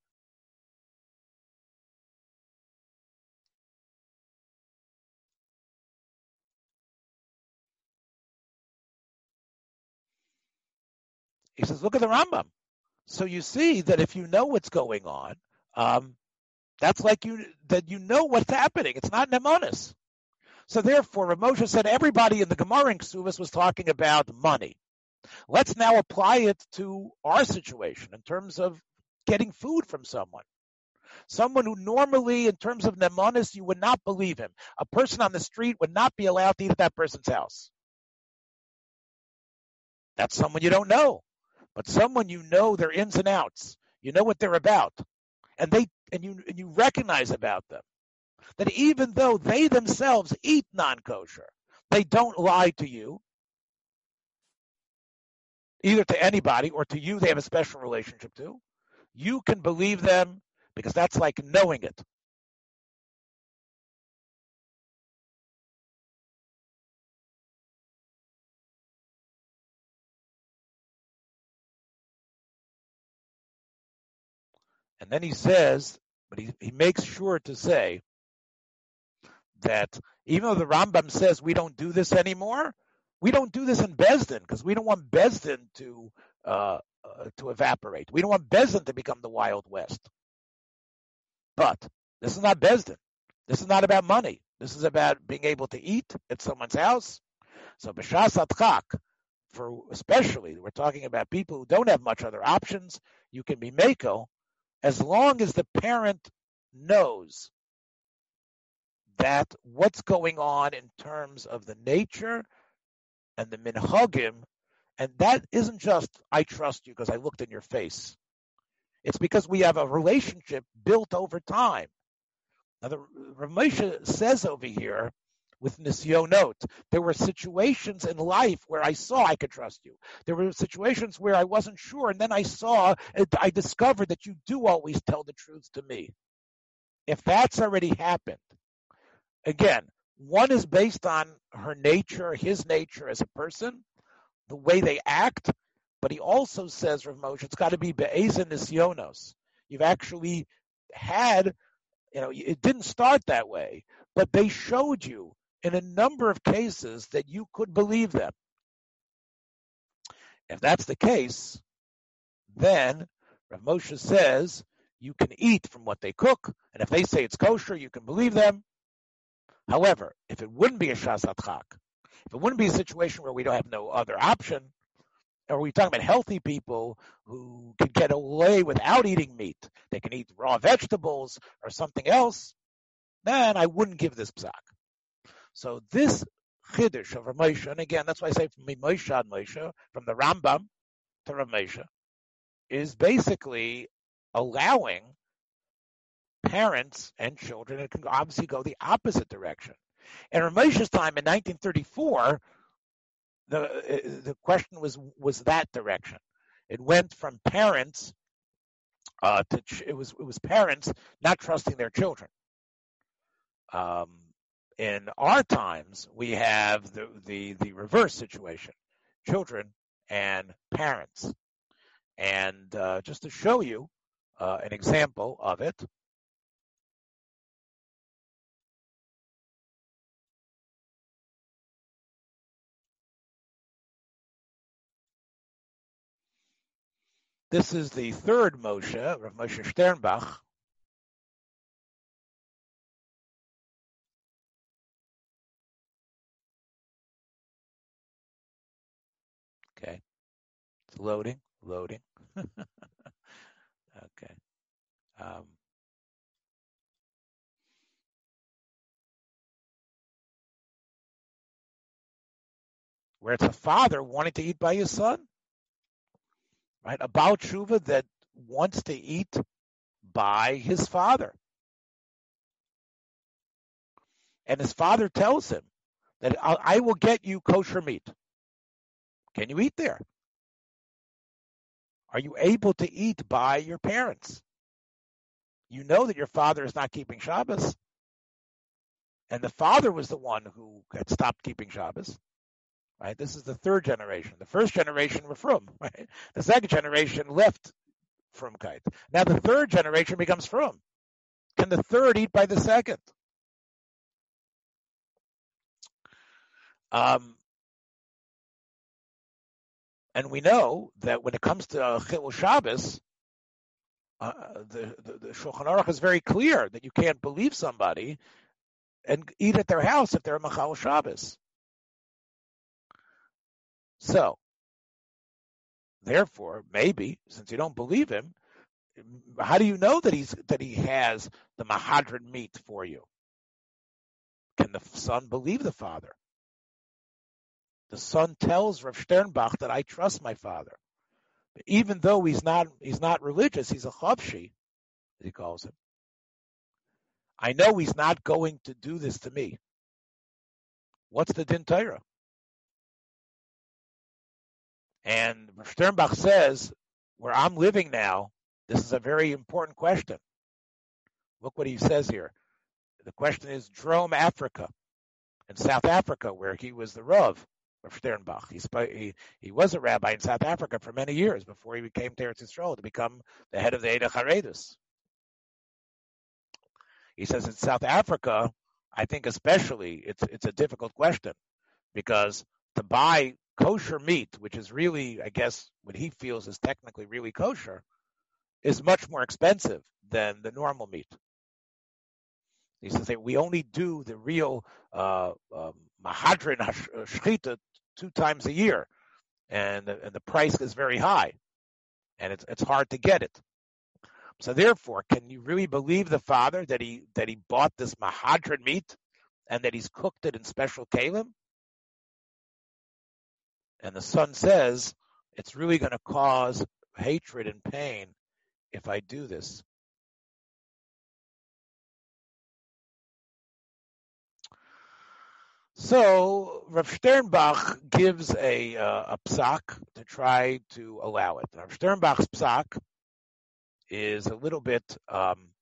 He says, look at the Rambam. So you see that if you know what's going on, that's like that you know what's happening. It's not nemanis. So therefore, Rav Moshe said everybody in the Gemara in Ksuvos was talking about money. Let's now apply it to our situation in terms of getting food from someone. Someone who normally, in terms of nemanis, you would not believe him. A person on the street would not be allowed to eat at that person's house. That's someone you don't know. But someone you know their ins and outs, you know what they're about, and you recognize about them that even though they themselves eat non-kosher, they don't lie to you, either to anybody or to you they have a special relationship to. You can believe them because that's like knowing it. And then he says, but he makes sure to say that even though the Rambam says we don't do this anymore, we don't do this in Besdin because we don't want Besdin to evaporate. We don't want Besdin to become the Wild West. But this is not Besdin. This is not about money. This is about being able to eat at someone's house. So B'Shas Adchak, especially we're talking about people who don't have much other options, you can be Mako, as long as the parent knows that what's going on in terms of the nature and the minhagim, and that isn't just, I trust you because I looked in your face. It's because we have a relationship built over time. Now, the Rav Moshe says over here, with Nisyonot, there were situations in life where I saw I could trust you. There were situations where I wasn't sure, and then I discovered that you do always tell the truth to me. If that's already happened, again, one is based on her nature, his nature as a person, the way they act, But he also says, Rav Moshe, it's got to be be'ezin nisyonos. You've actually had, you know, it didn't start that way, but they showed you in a number of cases that you could believe them. If that's the case, then Rav Moshe says you can eat from what they cook, and if they say it's kosher, you can believe them. However, if it wouldn't be a shas hatchak, if it wouldn't be a situation where we don't have no other option, or we're talking about healthy people who can get away without eating meat, they can eat raw vegetables or something else, then I wouldn't give this psak. So this chiddush of Rav Moshe, and again, that's why I say from Moshe ad Moshe, from the Rambam to Rav Moshe, is basically allowing parents and children, it can obviously go the opposite direction. In Rav Moshe's time in 1934, the question was that direction. It went from parents to parents not trusting their children. In our times, we have the reverse situation: children and parents. And just to show you an example of it. This is the third Moshe, Rav Moshe Sternbach. Okay. It's loading. Okay. Where it's a father wanting to eat by his son. Right? A Baal Tshuva that wants to eat by his father. And his father tells him that I will get you kosher meat. Can you eat there? Are you able to eat by your parents? You know that your father is not keeping Shabbos. And the father was the one who had stopped keeping Shabbos. Right, this is the third generation. The first generation were from, right? The second generation left frumkeit. Now the third generation becomes from. Can the third eat by the second? And we know that when it comes to Chilul Shabbos, the Shulchan Aruch is very clear that you can't believe somebody and eat at their house if they're a Machal Shabbos. So, therefore, maybe, since you don't believe him, how do you know that he has the mahadran meat for you? Can the son believe the father? The son tells Rav Sternbach that I trust my father. But even though he's not religious, he's a chavshi, as he calls him. I know he's not going to do this to me. What's the din Torah? And Sternbach says, where I'm living now, this is a very important question. Look what he says here. The question is Drome Africa, in South Africa, where he was the Rav of Sternbach. He was a rabbi in South Africa for many years before he came to Eretz Yisrael to become the head of the Ada Haredes. He says in South Africa, I think especially, it's a difficult question because to buy kosher meat, which is really, I guess, what he feels is technically really kosher, is much more expensive than the normal meat. He says that we only do the real mahadrin shechita 2 times a year, and the price is very high, and it's hard to get it. So therefore, can you really believe the father that he bought this mahadrin meat and that he's cooked it in special kalim? And the son says, it's really going to cause hatred and pain if I do this. So Rav Sternbach gives a psak to try to allow it. Rav Sternbach's psak is a little bit chomer.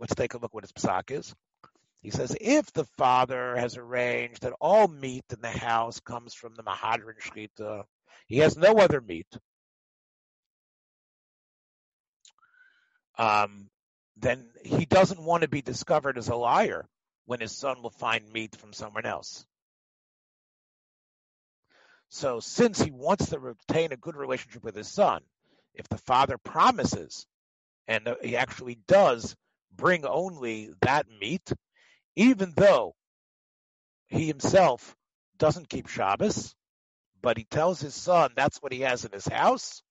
Let's take a look what his psak is. He says, if the father has arranged that all meat in the house comes from the Mahadran Shechita, he has no other meat, then he doesn't want to be discovered as a liar when his son will find meat from someone else. So since he wants to retain a good relationship with his son, if the father promises, and he actually does bring only that meat, even though he himself doesn't keep Shabbos, but he tells his son that's what he has in his house,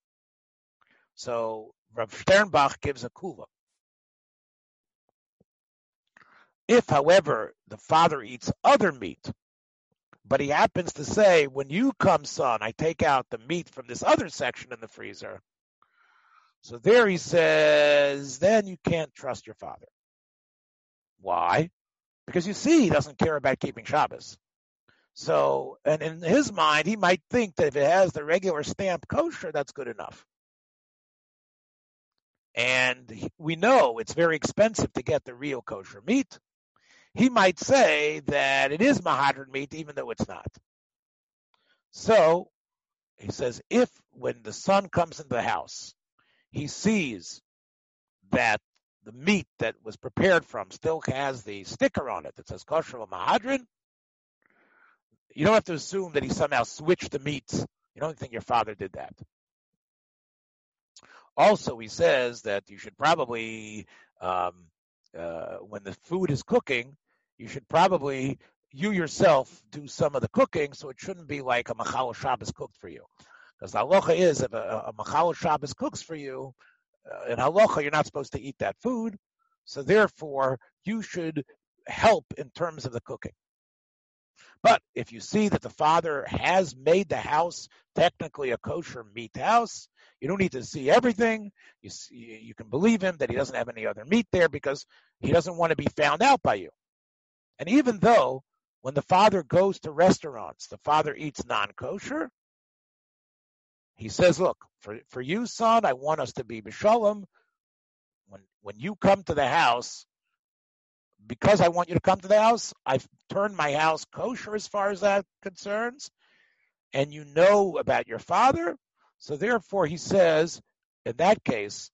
so Rav Sternbach gives a kula. If, however, the father eats other meat, but he happens to say, when you come, son, I take out the meat from this other section in the freezer. So there he says, then you can't trust your father. Why? Because you see, he doesn't care about keeping Shabbos. So, and in his mind, he might think that if it has the regular stamp kosher, that's good enough. And we know it's very expensive to get the real kosher meat. He might say that it is mahadran meat, even though it's not. So he says, if when the son comes into the house, he sees that the meat that was prepared from still has the sticker on it that says kosher or mahadran, you don't have to assume that he somehow switched the meats. You don't think your father did that. Also, he says that you should probably, when the food is cooking, you should probably, you yourself, do some of the cooking, so it shouldn't be like a Machal Shabbos cooked for you. Because the halacha is, if a Machal Shabbos cooks for you, in halacha, you're not supposed to eat that food, so therefore, you should help in terms of the cooking. But if you see that the father has made the house technically a kosher meat house, you don't need to see everything. You can believe him that he doesn't have any other meat there because he doesn't want to be found out by you. And even though when the father goes to restaurants, the father eats non-kosher, he says, look, for you, son, I want us to be b'shalom. When you come to the house, because I want you to come to the house, I've turned my house kosher as far as that concerns, and you know about your father, so therefore he says, in that case,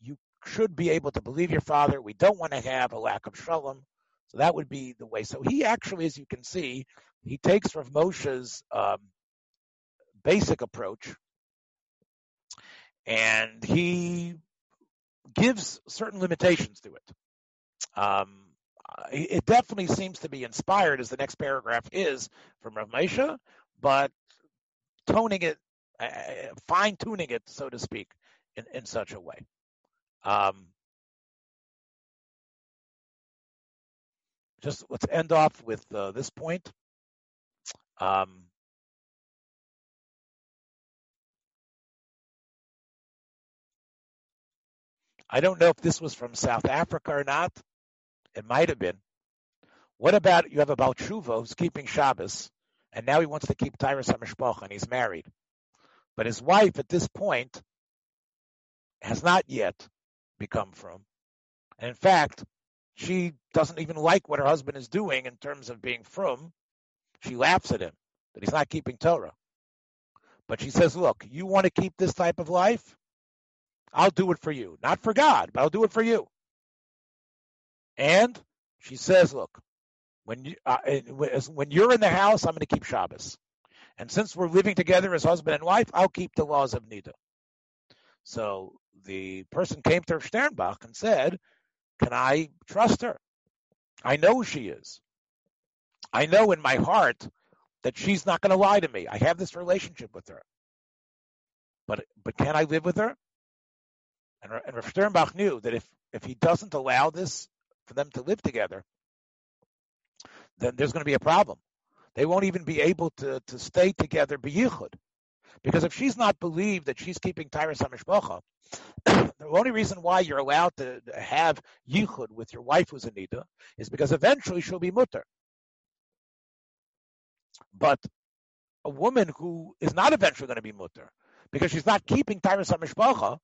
you should be able to believe your father. We don't want to have a lack of shalom, so that would be the way. So he actually, as you can see, he takes Rav Moshe's basic approach, and he gives certain limitations to it. It definitely seems to be inspired, as the next paragraph is, from Rav Moshe, but toning it, fine-tuning it, so to speak, in such a way. Just let's end off with this point. I don't know if this was from South Africa or not. It might have been. What about you have a Baal Tshuva who's keeping Shabbos, and now he wants to keep Tyrus HaMishpacha, and he's married. But his wife at this point has not yet become frum. And in fact, she doesn't even like what her husband is doing in terms of being frum. She laughs at him that he's not keeping Torah. But she says, look, you want to keep this type of life? I'll do it for you. Not for God, but I'll do it for you. And she says, look, when you're in the house, I'm going to keep Shabbos. And since we're living together as husband and wife, I'll keep the laws of Nida. So the person came to Sternbach and said, can I trust her? I know she is. I know in my heart that she's not going to lie to me. I have this relationship with her. But can I live with her? And Rav Sternbach knew that if he doesn't allow this, for them to live together, then there's going to be a problem. They won't even be able to stay together b'yichud. Because if she's not believed that she's keeping Tyrus HaMishpacha, the only reason why you're allowed to have yichud with your wife who's a nida is because eventually she'll be mutter. But a woman who is not eventually going to be mutter, because she's not keeping Tyrus HaMishpacha,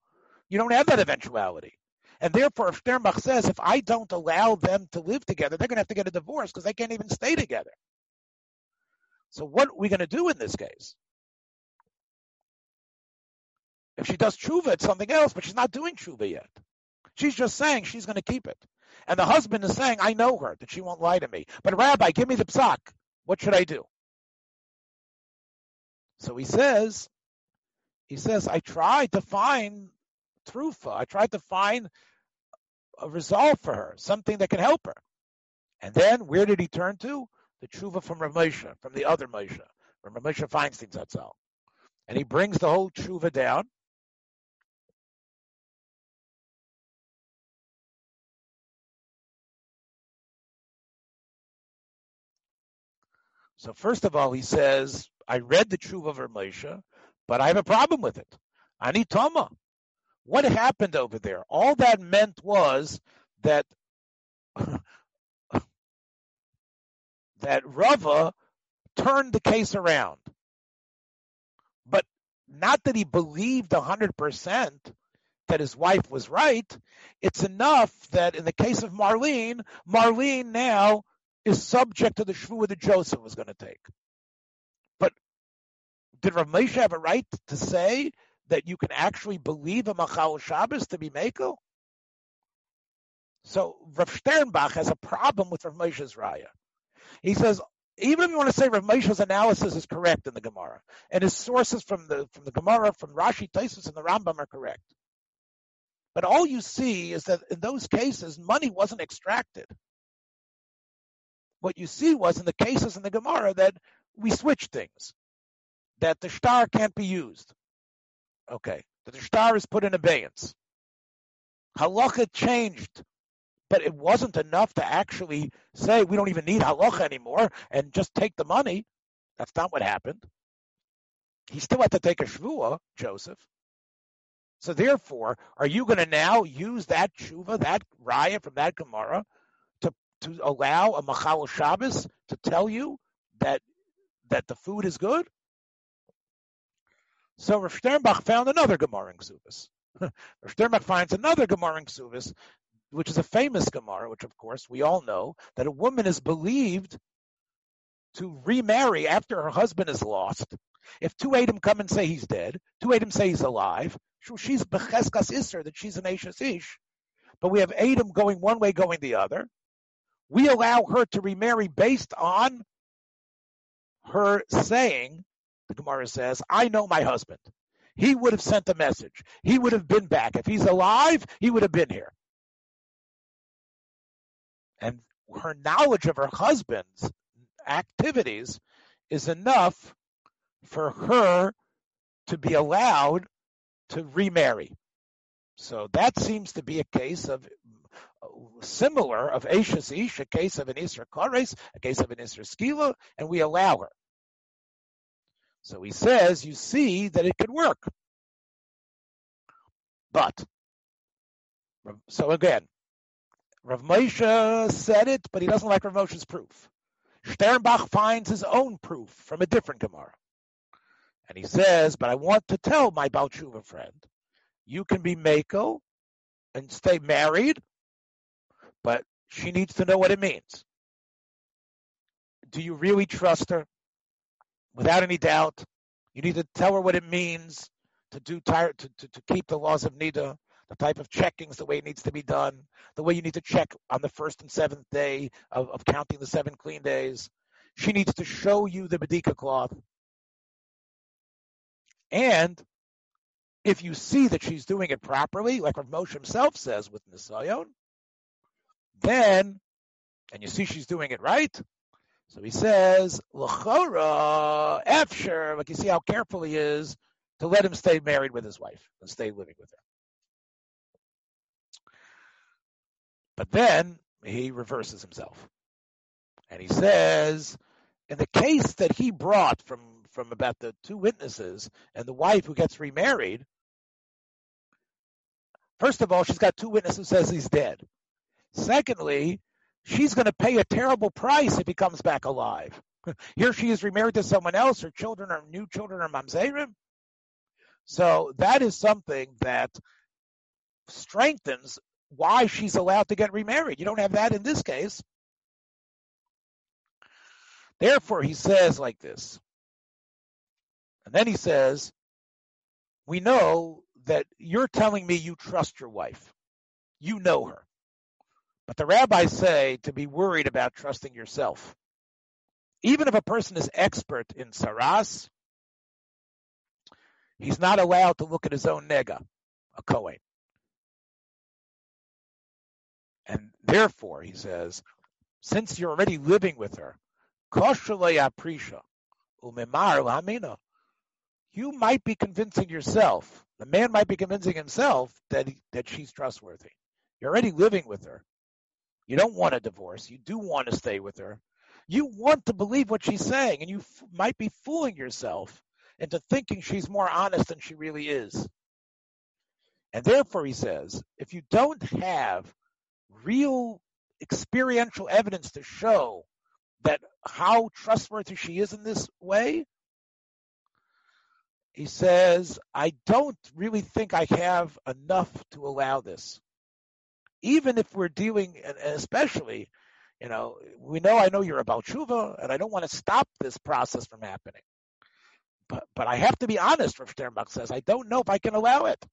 you don't have that eventuality. And therefore, if Sternbach says, if I don't allow them to live together, they're going to have to get a divorce because they can't even stay together. So what are we going to do in this case? If she does tshuva, it's something else, but she's not doing tshuva yet. She's just saying she's going to keep it. And the husband is saying, I know her, that she won't lie to me. But Rabbi, give me the psak. What should I do? So he says, I tried to find trufa. I tried to find a resolve for her, something that can help her. And then where did he turn to? The tshuva from Rav Moshe, from the other Moshe, from Rav Moshe Feinstein, that's all. And he brings the whole tshuva down. So first of all, he says, I read the tshuva of Rav Moshe, but I have a problem with it. Ani Toma. What happened over there? All that meant was that Rava turned the case around. But not that he believed 100% that his wife was right. It's enough that in the case of Marlene now is subject to the shvuah that Joseph was going to take. But did Rav Moshe have a right to say that you can actually believe a Machal Shabbos to be Mekel? So Rav Sternbach has a problem with Rav Moshe's Raya. He says, even if you want to say Rav Moshe's analysis is correct in the Gemara, and his sources from the Gemara, from Rashi, Tosfos, and the Rambam are correct. But all you see is that in those cases, money wasn't extracted. What you see was in the cases in the Gemara that we switch things, that the shtar can't be used. Okay, that the shtar is put in abeyance. Halacha changed. But it wasn't enough to actually say we don't even need halacha anymore and just take the money. That's not what happened. He still had to take a shvuah, Joseph. So therefore, are you going to now use that tshuva, that raya from that Gemara, to allow a machal Shabbos to tell you that the food is good? So Rav Sternbach found another Gemara in Ksubis. Rav Sternbach finds another Gemara in Ksubis, which is a famous Gemara, which of course we all know, that a woman is believed to remarry after her husband is lost. If two Adam come and say he's dead, two Adam say he's alive, she's becheskas iser, that she's an ashes ish. But we have Adam going one way, going the other. We allow her to remarry based on her saying, the Gemara says, I know my husband. He would have sent a message. He would have been back. If he's alive, he would have been here. And her knowledge of her husband's activities is enough for her to be allowed to remarry. So that seems to be a case of similar of Ashes Ish, a case of an Isra Kares, a case of an Isra Skila, and we allow her. So he says, you see that it could work. But, so again, Rav Moshe said it, but he doesn't like Rav Moshe's proof. Sternbach finds his own proof from a different Gemara. And he says, but I want to tell my Baal Tshuva friend, you can be Mekel and stay married, but she needs to know what it means. Do you really trust her? Without any doubt, you need to tell her what it means to keep the laws of Nida. The type of checkings, the way it needs to be done, the way you need to check on the first and seventh day of counting the seven clean days. She needs to show you the bedikah cloth. And if you see that she's doing it properly, like Rav Moshe himself says with Nisayon, then, and you see she's doing it right, so he says, L'chora, Efsher, like you see how careful he is to let him stay married with his wife and stay living with her. But then he reverses himself. And he says, in the case that he brought from about the two witnesses and the wife who gets remarried, first of all, she's got two witnesses who says he's dead. Secondly, she's going to pay a terrible price if he comes back alive. Here she is remarried to someone else. Her children or new children are mamzerim. So that is something that strengthens why she's allowed to get remarried. You don't have that in this case. Therefore, he says like this. And then he says, we know that you're telling me you trust your wife. You know her. But the rabbis say to be worried about trusting yourself. Even if a person is expert in saras, he's not allowed to look at his own nega, a Kohen. And therefore, he says, since you're already living with her, you might be convincing yourself, the man might be convincing himself that she's trustworthy. You're already living with her. You don't want a divorce. You do want to stay with her. You want to believe what she's saying, and you might be fooling yourself into thinking she's more honest than she really is. And therefore, he says, if you don't have real experiential evidence to show that how trustworthy she is in this way, he says, I don't really think I have enough to allow this. Even if we're dealing, and especially, I know you're a Baal Tshuva, and I don't want to stop this process from happening. But I have to be honest, Rav Sternbach says, I don't know if I can allow it.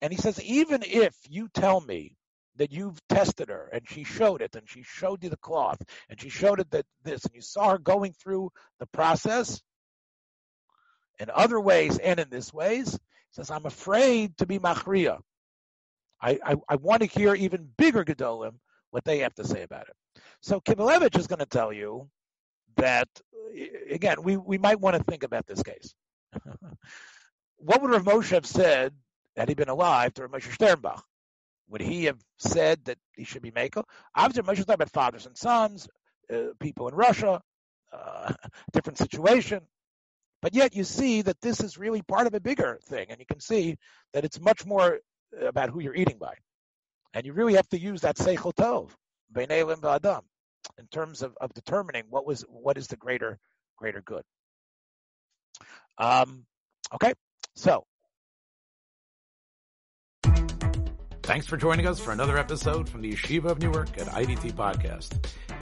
And he says, even if you tell me that you've tested her and she showed it and she showed you the cloth and she showed it that this and you saw her going through the process in other ways and in this ways, he says, I'm afraid to be machriya. I want to hear even bigger gedolim what they have to say about it. So Kipolevich is going to tell you that, again, we might want to think about this case. What would Rav Moshe have said had he been alive to Rav Moshe Sternbach? Would he have said that he should be Meiko? Obviously, Moshe was talking about fathers and sons, people in Russia, different situation. But yet you see that this is really part of a bigger thing, and you can see that it's much more about who you're eating by. And you really have to use that Seichel Tov, B'nei Elim V'Adam, in terms of determining what is the greater good. Okay, so thanks for joining us for another episode from the Yeshiva of Newark at IDT Podcast.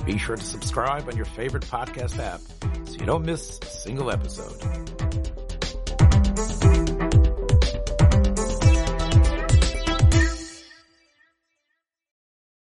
Be sure to subscribe on your favorite podcast app so you don't miss a single episode.